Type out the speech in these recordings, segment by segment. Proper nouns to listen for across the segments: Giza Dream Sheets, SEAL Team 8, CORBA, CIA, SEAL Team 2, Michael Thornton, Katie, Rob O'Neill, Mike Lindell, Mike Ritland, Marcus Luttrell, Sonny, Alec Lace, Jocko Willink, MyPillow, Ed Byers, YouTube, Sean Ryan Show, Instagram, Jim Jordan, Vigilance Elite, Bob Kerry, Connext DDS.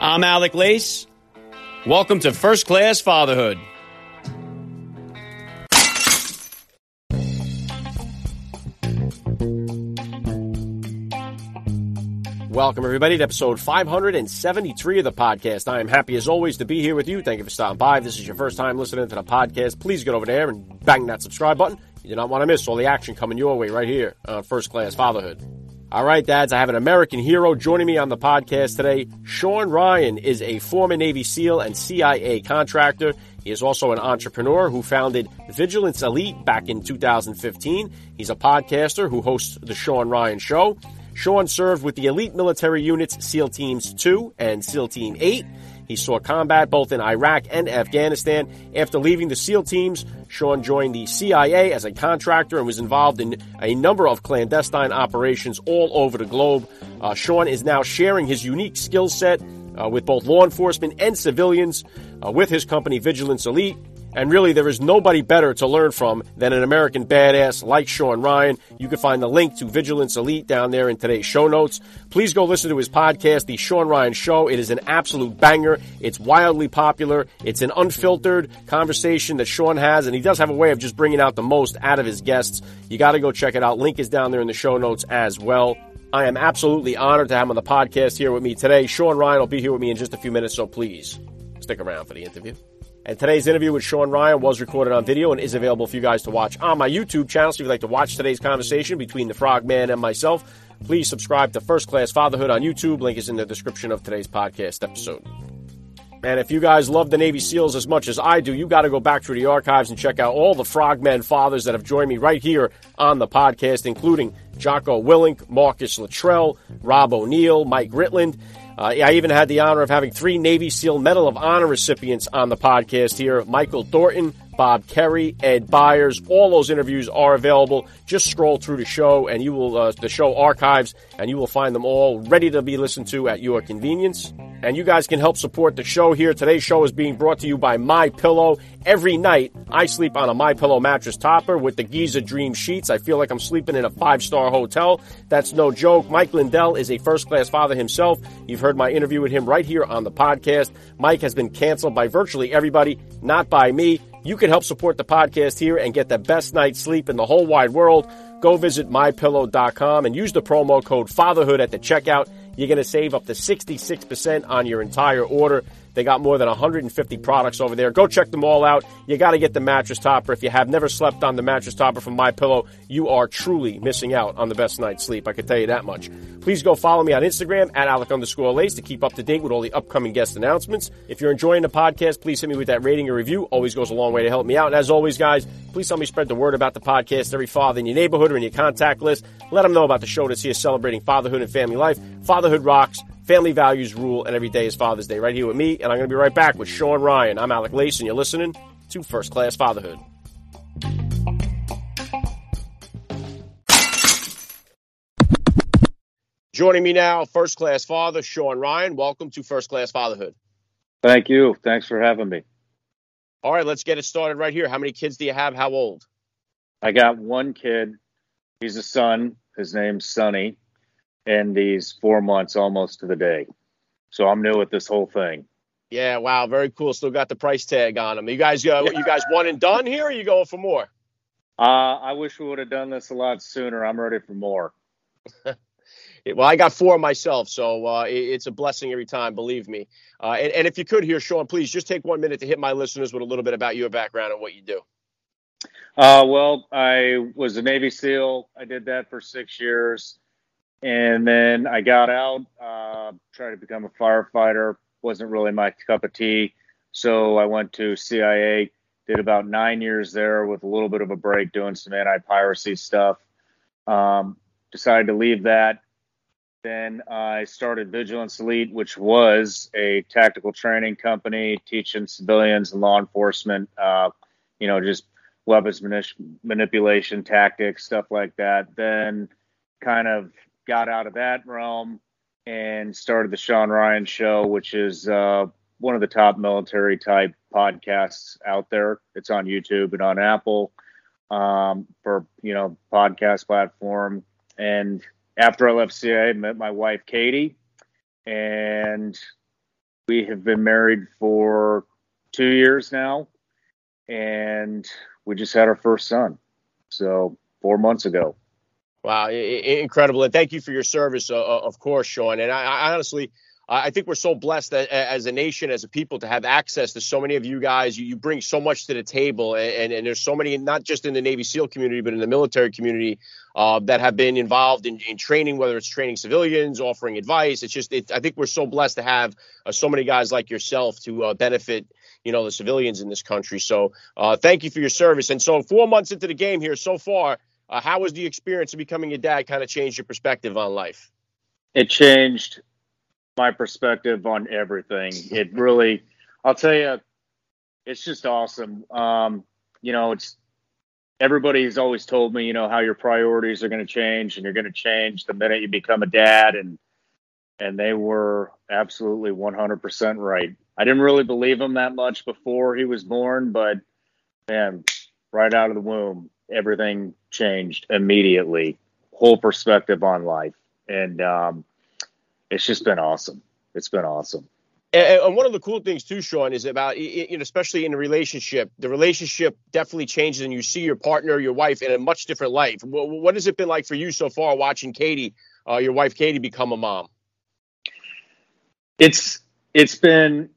I'm Alec Lace. Welcome to First Class Fatherhood. Welcome, everybody, to episode 573 of the podcast. I am happy, as always, to be here with you. Thank you for stopping by. If this is your first time listening to the podcast, please get over there and bang that subscribe button. You do not want to miss all the action coming your way right here on First Class Fatherhood. All right, dads, I have an American hero joining me on the podcast today. Sean Ryan is a former Navy SEAL and CIA contractor. He is also an entrepreneur who founded Vigilance Elite back in 2015. He's a podcaster who hosts The Sean Ryan Show. Sean served with the elite military units SEAL Teams 2 and SEAL Team 8. He saw combat both in Iraq and Afghanistan. After leaving the SEAL Teams, Sean joined the CIA as a contractor and was involved in a number of clandestine operations all over the globe. Sean is now sharing his unique skill set with both law enforcement and civilians with his company Vigilance Elite. And really, there is nobody better to learn from than an American badass like Sean Ryan. You can find the link to Vigilance Elite down there in today's show notes. Please go listen to his podcast, The Sean Ryan Show. It is an absolute banger. It's wildly popular. It's an unfiltered conversation that Sean has, and he does have a way of just bringing out the most out of his guests. You got to go check it out. Link is down there in the show notes as well. I am absolutely honored to have him on the podcast here with me today. Sean Ryan will be here with me in just a few minutes, so please stick around for the interview. And today's interview with Sean Ryan was recorded on video and is available for you guys to watch on my YouTube channel. So if you'd like to watch today's conversation between the Frogman and myself, please subscribe to First Class Fatherhood on YouTube. Link is in the description of today's podcast episode. And if you guys love the Navy SEALs as much as I do, you got to go back through the archives and check out all the Frogman fathers that have joined me right here on the podcast, including Jocko Willink, Marcus Luttrell, Rob O'Neill, Mike Ritland. I even had the honor of having three Navy SEAL Medal of Honor recipients on the podcast here. Michael Thornton, Bob Kerry, Ed Byers. All those interviews are available. Just scroll through the show and you will, the show archives, and you will find them all ready to be listened to at your convenience. And you guys can help support the show here. Today's show is being brought to you by MyPillow. Every night, I sleep on a MyPillow mattress topper with the Giza Dream Sheets. I feel like I'm sleeping in a five-star hotel. That's no joke. Mike Lindell is a first-class father himself. You've heard my interview with him right here on the podcast. Mike has been canceled by virtually everybody, not by me. You can help support the podcast here and get the best night's sleep in the whole wide world. Go visit MyPillow.com and use the promo code FATHERHOOD at the checkout. You're going to save up to 66% on your entire order. They got more than 150 products over there. Go check them all out. You got to get the mattress topper. If you have never slept on the mattress topper from MyPillow, you are truly missing out on the best night's sleep. I can tell you that much. Please go follow me on Instagram at Alec_Lace to keep up to date with all the upcoming guest announcements. If you're enjoying the podcast, please hit me with that rating or review. Always goes a long way to help me out. And as always, guys, please help me spread the word about the podcast. Every father in your neighborhood or in your contact list, let them know about the show that's here celebrating fatherhood and family life. Fatherhood rocks. Family values rule, and every day is Father's Day. Right here with me, and I'm going to be right back with Sean Ryan. I'm Alec Lace, and you're listening to First Class Fatherhood. Joining me now, First Class Father, Sean Ryan. Welcome to First Class Fatherhood. Thank you. Thanks for having me. All right, let's get it started right here. How many kids do you have? How old? I got one kid. He's a son. His name's Sonny. And these 4 months almost to the day. So I'm new at this whole thing. Yeah, wow, very cool. Still got the price tag on them. You guys one and done here, or are you going for more? I wish we would have done this a lot sooner. I'm ready for more. Well, I got four myself, so it's a blessing every time, believe me. And if you could here, Sean, please just take 1 minute to hit my listeners with a little bit about your background and what you do. Well, I was a Navy SEAL. I did that for 6 years. And then I got out, tried to become a firefighter. Wasn't really my cup of tea. So I went to CIA, did about 9 years there with a little bit of a break doing some anti-piracy stuff. Decided to leave that. Then I started Vigilance Elite, which was a tactical training company, teaching civilians and law enforcement, just weapons manipulation, tactics, stuff like that. Then kind of got out of that realm and started the Sean Ryan Show, which is one of the top military type podcasts out there. It's on YouTube and on Apple for podcast platform. And after I left CIA, I met my wife, Katie, and we have been married for 2 years now, and we just had our first son, so 4 months ago. Wow, incredible. And thank you for your service, of course, Sean. And I honestly, I think we're so blessed that as a nation, as a people, to have access to so many of you guys. You bring so much to the table, and there's so many, not just in the Navy SEAL community, but in the military community, that have been involved in training, whether it's training civilians, offering advice. It's just, I think we're so blessed to have so many guys like yourself to benefit, you know, the civilians in this country. So thank you for your service. And so 4 months into the game here so far, how was the experience of becoming a dad kind of changed your perspective on life? It changed my perspective on everything. It really, I'll tell you, it's just awesome. You know, it's, everybody's always told me, you know, how your priorities are going to change and you're going to change the minute you become a dad. And they were absolutely 100% right. I didn't really believe him that much before he was born, but man, right out of the womb, everything changed immediately, whole perspective on life. And it's just been awesome. It's been awesome. And one of the cool things too, Sean, is about, you know, especially in a relationship, the relationship definitely changes and you see your partner, your wife in a much different life. What has it been like for you so far watching Katie, your wife, Katie, become a mom? It's been,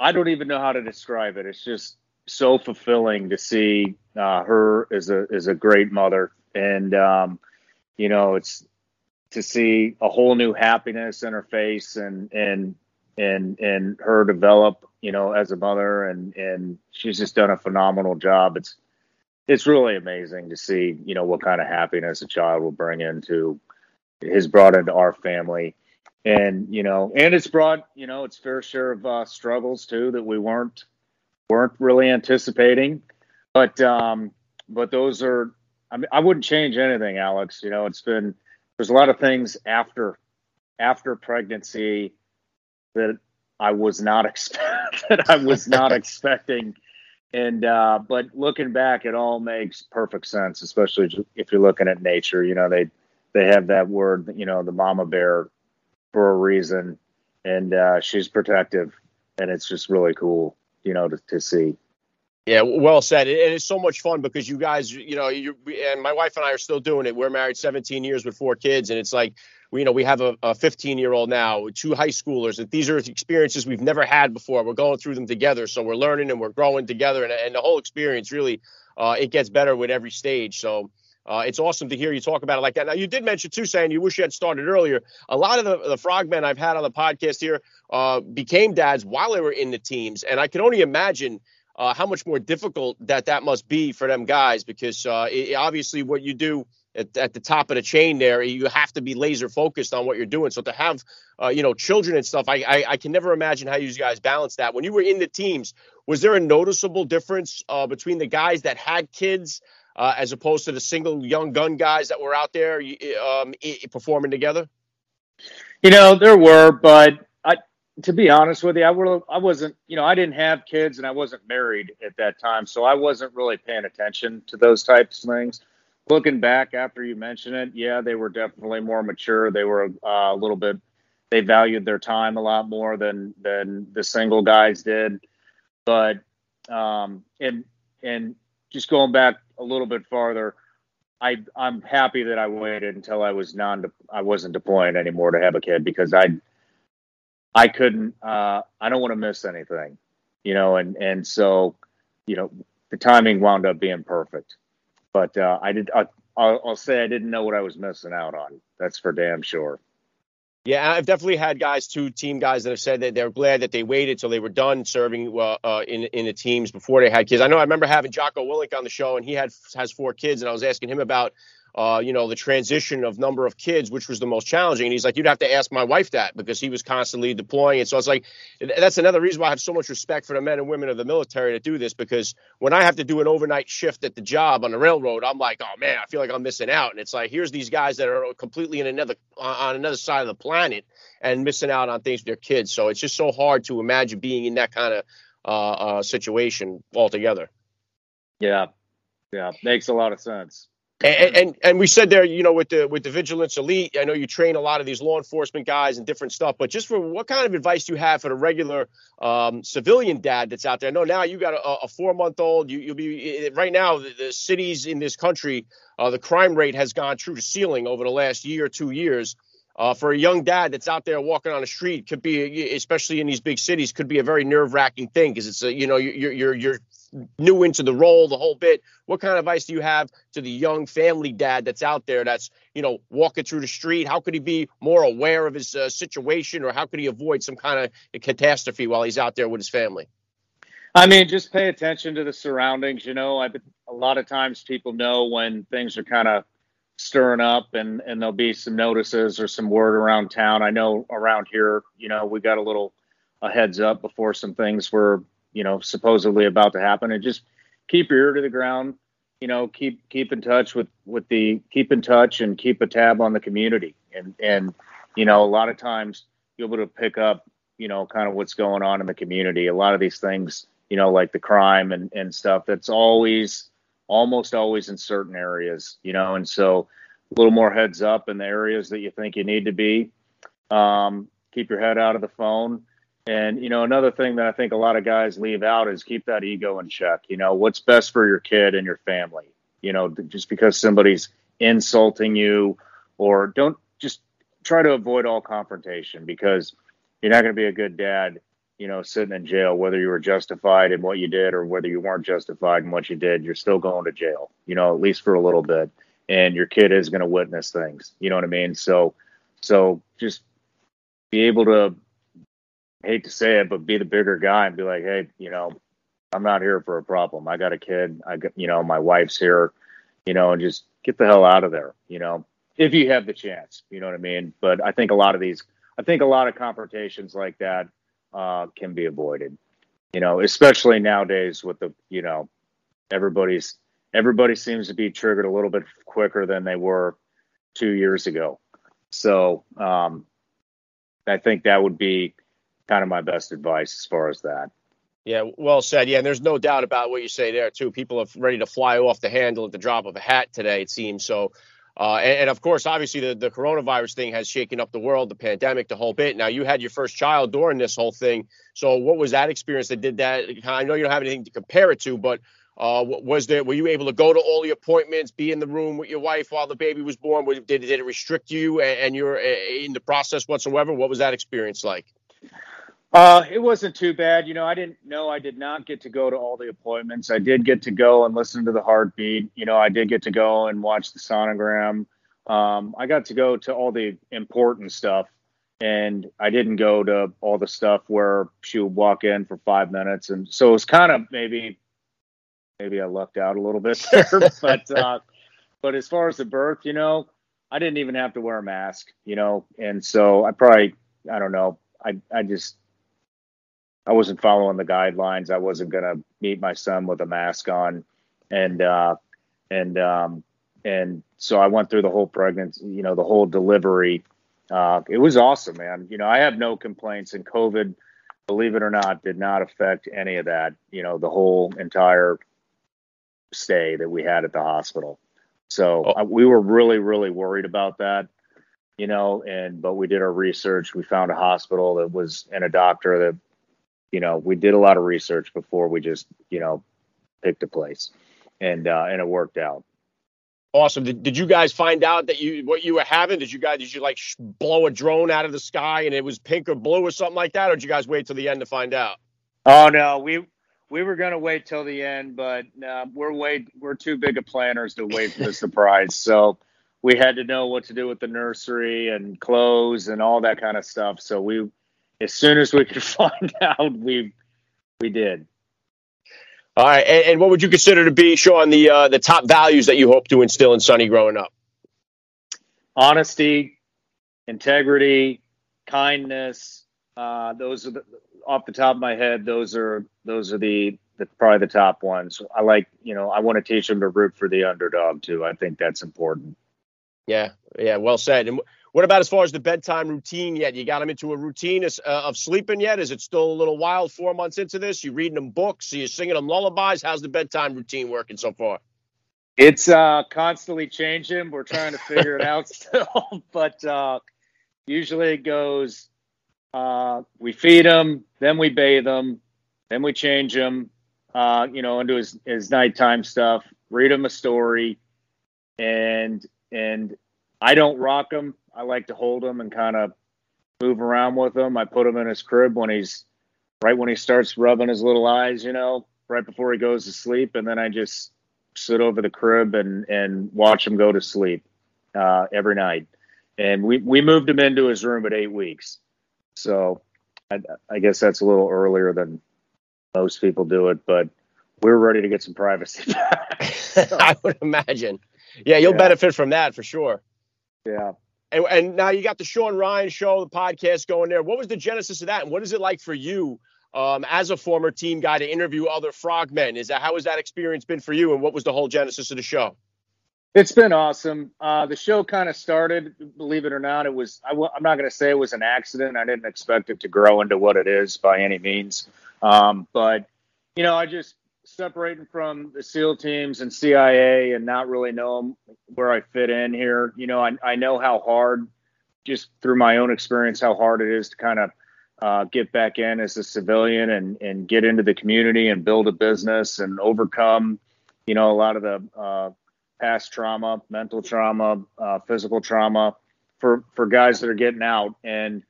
I don't even know how to describe it. It's just so fulfilling to see her as a great mother. And, you know, it's to see a whole new happiness in her face and her develop, you know, as a mother. And she's just done a phenomenal job. It's really amazing to see, you know, what kind of happiness a child will bring has brought into our family. And, you know, and it's brought, you know, its fair share of struggles too, that we weren't really anticipating, but those are, I mean, I wouldn't change anything, Alex. You know, there's a lot of things after pregnancy that I was not expecting. And, but looking back, it all makes perfect sense, especially if you're looking at nature. You know, they have that word, you know, the mama bear, for a reason, and she's protective, and it's just really cool, you know, to see. Yeah, well said. And it's so much fun because you guys, you know, and my wife and I are still doing it. We're married 17 years with 4 kids, and it's like, you know, we have a 15-year-old now, 2 high schoolers, and these are experiences we've never had before. We're going through them together, so we're learning and we're growing together, and the whole experience really, it gets better with every stage. So it's awesome to hear you talk about it like that. Now, you did mention, too, saying you wish you had started earlier. A lot of the frogmen I've had on the podcast here became dads while they were in the teams. And I can only imagine how much more difficult that must be for them guys, because obviously what you do at the top of the chain there, you have to be laser focused on what you're doing. So to have, you know, children and stuff, I can never imagine how you guys balance that. When you were in the teams, was there a noticeable difference between the guys that had kids as opposed to the single young gun guys that were out there performing together? You know, there were, but to be honest with you, I wasn't, you know, I didn't have kids and I wasn't married at that time, so I wasn't really paying attention to those types of things. Looking back after you mentioned it, yeah, they were definitely more mature. They were a little bit, they valued their time a lot more than the single guys did. But, and just going back a little bit farther, I'm happy that I waited until I wasn't deploying anymore to have a kid, because I couldn't, I don't want to miss anything, you know, and so, you know, the timing wound up being perfect. But I'll say I didn't know what I was missing out on. That's for damn sure. Yeah, I've definitely had guys, too, team guys that have said that they're glad that they waited till they were done serving in the teams before they had kids. I know I remember having Jocko Willink on the show, and he has 4 kids, and I was asking him about, you know, the transition of number of kids, which was the most challenging. And he's like, you'd have to ask my wife that, because he was constantly deploying. And so it's like, that's another reason why I have so much respect for the men and women of the military to do this, because when I have to do an overnight shift at the job on the railroad, I'm like, oh, man, I feel like I'm missing out. And it's like, here's these guys that are completely on another side of the planet and missing out on things with their kids. So it's just so hard to imagine being in that kind of situation altogether. Yeah. Yeah. Makes a lot of sense. And we said there, you know, with the Vigilance Elite, I know you train a lot of these law enforcement guys and different stuff, but just for what kind of advice do you have for the regular civilian dad that's out there? I know now you got a 4-month-old. You'll be right now. The cities in this country, the crime rate has gone through the ceiling over the last year or 2 years. For a young dad that's out there walking on the street, could be, especially in these big cities, could be a very nerve-wracking thing because it's you're new into the role, the whole bit. What kind of advice do you have to the young family dad that's out there that's, you know, walking through the street? How could he be more aware of his situation, or how could he avoid some kind of catastrophe while he's out there with his family? I mean, just pay attention to the surroundings. You know, a lot of times people know when things are kind of stirring up, and there'll be some notices or some word around town. I know around here, you know, we got a little heads up before some things were, you know, supposedly about to happen. And just keep your ear to the ground, you know, keep in touch and keep a tab on the community. And, you know, a lot of times you'll be able to pick up, you know, kind of what's going on in the community. A lot of these things, you know, like the crime and stuff, that's almost always in certain areas, you know, and so a little more heads up in the areas that you think you need to be. Keep your head out of the phone. And, you know, another thing that I think a lot of guys leave out is keep that ego in check. You know, what's best for your kid and your family, you know, just because somebody's insulting you, or don't just try to avoid all confrontation, because you're not going to be a good dad, you know, sitting in jail, whether you were justified in what you did or whether you weren't justified in what you did. You're still going to jail, you know, at least for a little bit. And your kid is going to witness things. You know what I mean? So just be able to, I hate to say it, but be the bigger guy and be like, hey, you know, I'm not here for a problem. I got a kid. You know, my wife's here, you know, and just get the hell out of there, you know, if you have the chance, you know what I mean? But I think a lot of confrontations like that can be avoided, you know, especially nowadays with the, you know, everybody seems to be triggered a little bit quicker than they were 2 years ago. So I think that would be kind of my best advice as far as that. Yeah, well said. Yeah, and there's no doubt about what you say there, too. People are ready to fly off the handle at the drop of a hat today, it seems. So, and of course, obviously, the coronavirus thing has shaken up the world, the pandemic, the whole bit. Now, you had your first child during this whole thing. So what was that experience that did that? I know you don't have anything to compare it to, but were you able to go to all the appointments, be in the room with your wife while the baby was born? Did it restrict you and you're in the process whatsoever? What was that experience like? It wasn't too bad. You know, I did not get to go to all the appointments. I did get to go and listen to the heartbeat. You know, I did get to go and watch the sonogram. I got to go to all the important stuff, and I didn't go to all the stuff where she would walk in for 5 minutes. And so it was kind of maybe I lucked out a little bit there, but as far as the birth, you know, I didn't even have to wear a mask, you know? And so I don't know. I wasn't following the guidelines. I wasn't going to meet my son with a mask on. And so I went through the whole pregnancy, you know, the whole delivery. It was awesome, man. You know, I have no complaints, and COVID, believe it or not, did not affect any of that, you know, the whole entire stay that we had at the hospital. So we were really, really worried about that. You know, but we did our research. We found a hospital that was, and a doctor that, you know, we did a lot of research before we just, you know, picked a place, and it worked out. Awesome. Did you guys find out that what you were having? Did you like blow a drone out of the sky and it was pink or blue or something like that? Or did you guys wait till the end to find out? Oh no, we were going to wait till the end, but we're too big of planners to wait for the surprise. So we had to know what to do with the nursery and clothes and all that kind of stuff. So as soon as we could find out, we did. All right. And what would you consider to be, Sean, the top values that you hope to instill in Sonny growing up? Honesty, integrity, kindness. Those are off the top of my head. Those are the probably the top ones. I like, you know, I want to teach them to root for the underdog too. I think that's important. Yeah, well said. And what about as far as the bedtime routine yet? You got them into a routine of sleeping yet? Is it still a little wild 4 months into this? You reading them books? Are you singing them lullabies? How's the bedtime routine working so far? It's constantly changing. We're trying to figure it out still, but usually it goes, we feed them, then we bathe them, then we change them, into his nighttime stuff, read him a story, and I don't rock him. I like to hold him and kind of move around with him. I put him in his crib when he starts rubbing his little eyes, right before he goes to sleep, and then I just sit over the crib and watch him go to sleep every night. And we moved him into his room at 8 weeks. So I guess that's a little earlier than most people do it, but we're ready to get some privacy back. So. I would imagine. Yeah, you'll benefit from that for sure. Yeah. And now you got the Sean Ryan Show, the podcast going there. What was the genesis of that, and what is it like for you as a former team guy to interview other frogmen? How has that experience been for you, and what was the whole genesis of the show? It's been awesome. The show kind of started, believe it or not, I'm not going to say it was an accident. I didn't expect it to grow into what it is by any means. But, I just separating from the SEAL teams and CIA and not really knowing where I fit in here. I know how hard, just through my own experience, how hard it is to kind of get back in as a civilian and get into the community and build a business and overcome, a lot of the past trauma, mental trauma, physical trauma for guys that are getting out. And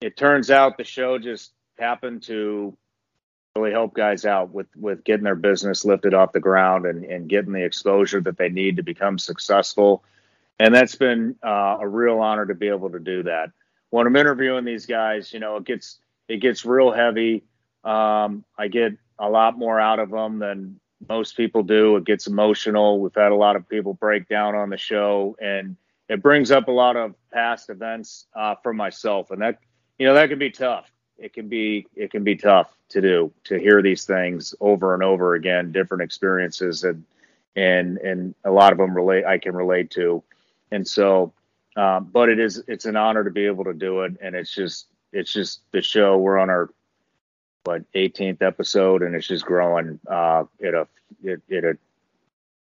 it turns out the show just happened to really help guys out with getting their business lifted off the ground and getting the exposure that they need to become successful. And that's been a real honor to be able to do that. When I'm interviewing these guys, it gets real heavy. I get a lot more out of them than most people do. It gets emotional. We've had a lot of people break down on the show, and it brings up a lot of past events for myself. And that, that can be tough. It can be tough to hear these things over and over again, different experiences, and a lot of them I can relate to. And so, but it's an honor to be able to do it. And it's just the show. We're on our 18th episode, and it's just growing at a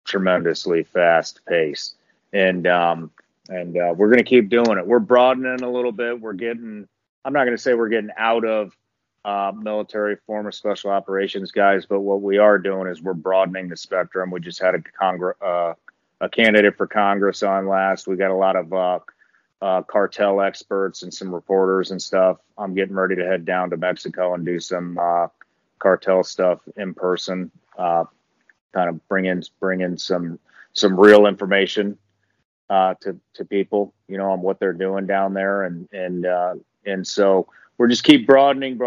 tremendously fast pace. And we're going to keep doing it. We're broadening a little bit. I'm not going to say we're getting out of military, former special operations guys, but what we are doing is we're broadening the spectrum. We just had a candidate for Congress on last. We got a lot of cartel experts and some reporters and stuff. I'm getting ready to head down to Mexico and do some cartel stuff in person, kind of bring in some real information to people, on what they're doing down there, and so we're just keep broadening,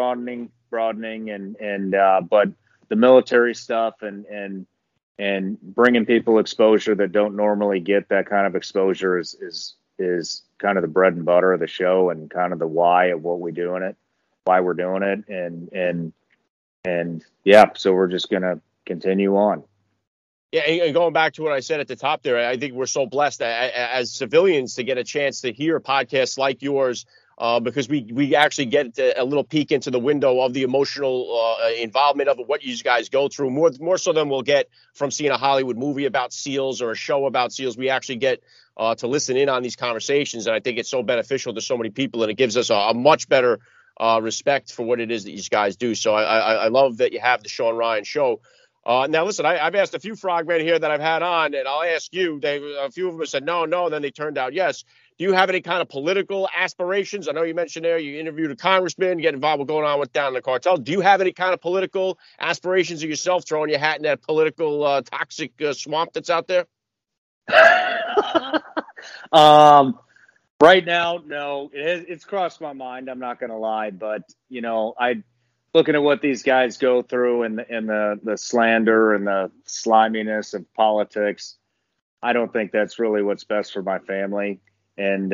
and but the military stuff and bringing people exposure that don't normally get that kind of exposure is kind of the bread and butter of the show, and kind of the why of what we do in it, why we're doing it, and yeah. So we're just gonna continue on. Yeah, and going back to what I said at the top there, I think we're so blessed as civilians to get a chance to hear podcasts like yours. Because we actually get a little peek into the window of the emotional involvement of what you guys go through, more so than we'll get from seeing a Hollywood movie about SEALs or a show about SEALs. We actually get to listen in on these conversations, and I think it's so beneficial to so many people, and it gives us a much better respect for what it is that these guys do. So I love that you have the Sean Ryan Show. Now, listen, I've asked a few frogmen here that I've had on, and I'll ask you. A few of them said no, and then they turned out yes. Do you have any kind of political aspirations? I know you mentioned there you interviewed a congressman, get involved with going on with down in the cartel. Do you have any kind of political aspirations of yourself, throwing your hat in that political toxic swamp that's out there? Right now, no. It's crossed my mind. I'm not going to lie, but I looking at what these guys go through and the slander and the sliminess of politics. I don't think that's really what's best for my family. And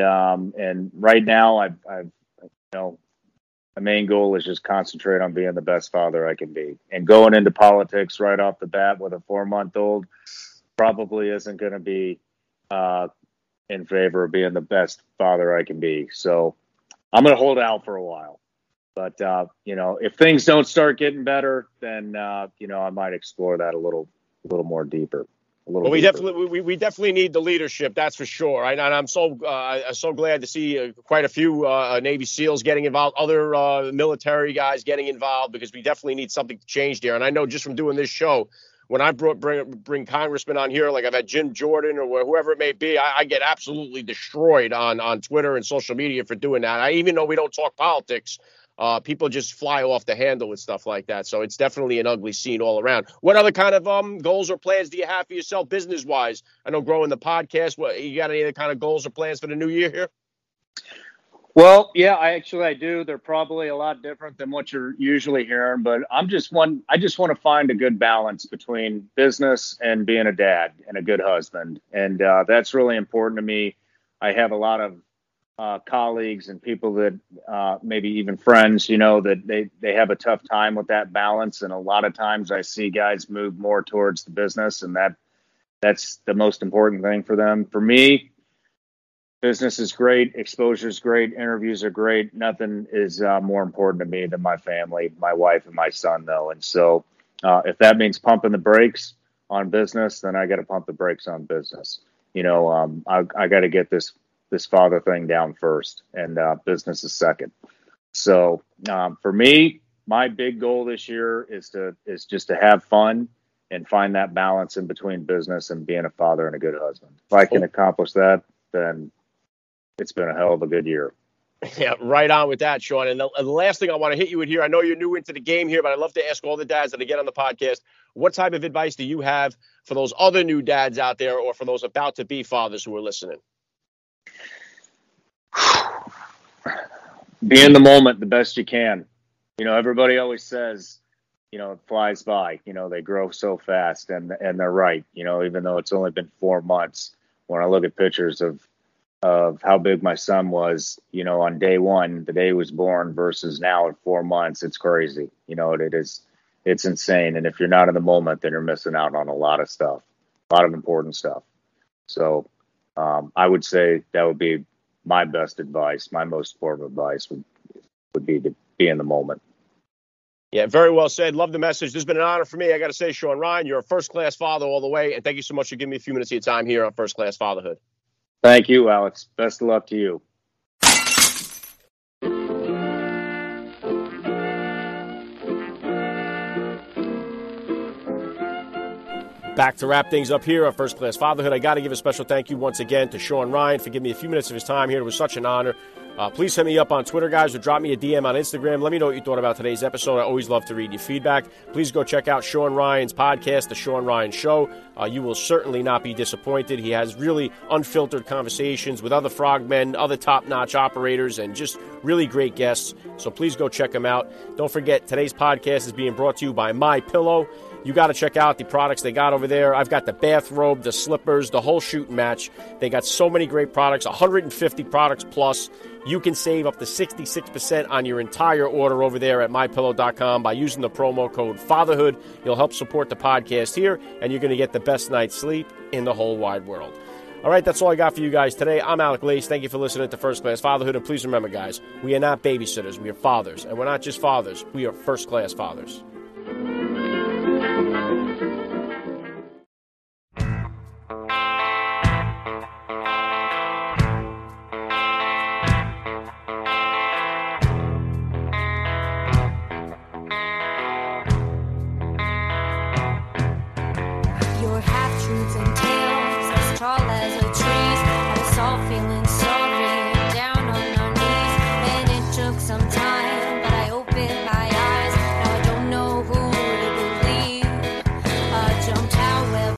right now, my main goal is just concentrate on being the best father I can be. And going into politics right off the bat with a 4-month-old probably isn't going to be in favor of being the best father I can be. So I'm going to hold out for a while. But, if things don't start getting better, then, I might explore that a little more deeper. a little. Well, we definitely need the leadership. That's for sure. And I'm so glad to see quite a few Navy SEALs getting involved, other military guys getting involved, because we definitely need something to change there. And I know just from doing this show, when I bring congressmen on here, like I've had Jim Jordan or whoever it may be, I get absolutely destroyed on Twitter and social media for doing that. Even though we don't talk politics, people just fly off the handle with stuff like that. So it's definitely an ugly scene all around. What other kind of goals or plans do you have for yourself business-wise? I know growing the podcast, what, you got any other kind of goals or plans for the new year here? Well, yeah, I do. They're probably a lot different than what you're usually hearing, but I just want to find a good balance between business and being a dad and a good husband. And that's really important to me. I have a lot of colleagues and people that maybe even friends, you know, that they have a tough time with that balance. And a lot of times I see guys move more towards the business, and that's the most important thing for them. For me, business is great. Exposure is great. Interviews are great. Nothing is more important to me than my family, my wife and my son, though. And so if that means pumping the brakes on business, then I got to pump the brakes on business. You know, I got to get this father thing down first, and business is second. So for me, my big goal this year is just to have fun and find that balance in between business and being a father and a good husband. If I can accomplish that, then it's been a hell of a good year. Yeah, right on with that, Sean. And the last thing I want to hit you with here, I know you're new into the game here, but I'd love to ask all the dads that I get on the podcast, what type of advice do you have for those other new dads out there, or for those about to be fathers who are listening? Be in the moment the best you can. You know, everybody always says, you know, it flies by, you know, they grow so fast, and they're right. You know, even though it's only been 4 months, when I look at pictures of how big my son was, you know, on day one, the day he was born versus now at 4 months, it's crazy. You know, it's insane. And if you're not in the moment, then you're missing out on a lot of stuff, a lot of important stuff. So I would say that would be my best advice. My most important advice would be to be in the moment. Yeah, very well said. Love the message. This has been an honor for me. I got to say, Sean Ryan, you're a first-class father all the way, and thank you so much for giving me a few minutes of your time here on First Class Fatherhood. Thank you, Alex. Best of luck to you. Back to wrap things up here on First Class Fatherhood. I got to give a special thank you once again to Sean Ryan for giving me a few minutes of his time here. It was such an honor. Please hit me up on Twitter, guys, or drop me a DM on Instagram. Let me know what you thought about today's episode. I always love to read your feedback. Please go check out Sean Ryan's podcast, The Sean Ryan Show. You will certainly not be disappointed. He has really unfiltered conversations with other frogmen, other top-notch operators, and just really great guests. So please go check him out. Don't forget, today's podcast is being brought to you by MyPillow. You got to check out the products they got over there. I've got the bathrobe, the slippers, the whole shoot and match. They got so many great products, 150 products plus. You can save up to 66% on your entire order over there at MyPillow.com by using the promo code FATHERHOOD. You'll help support the podcast here, and you're going to get the best night's sleep in the whole wide world. All right, that's all I got for you guys today. I'm Alec Lace. Thank you for listening to First Class Fatherhood. And please remember, guys, we are not babysitters. We are fathers. And we're not just fathers. We are first-class fathers.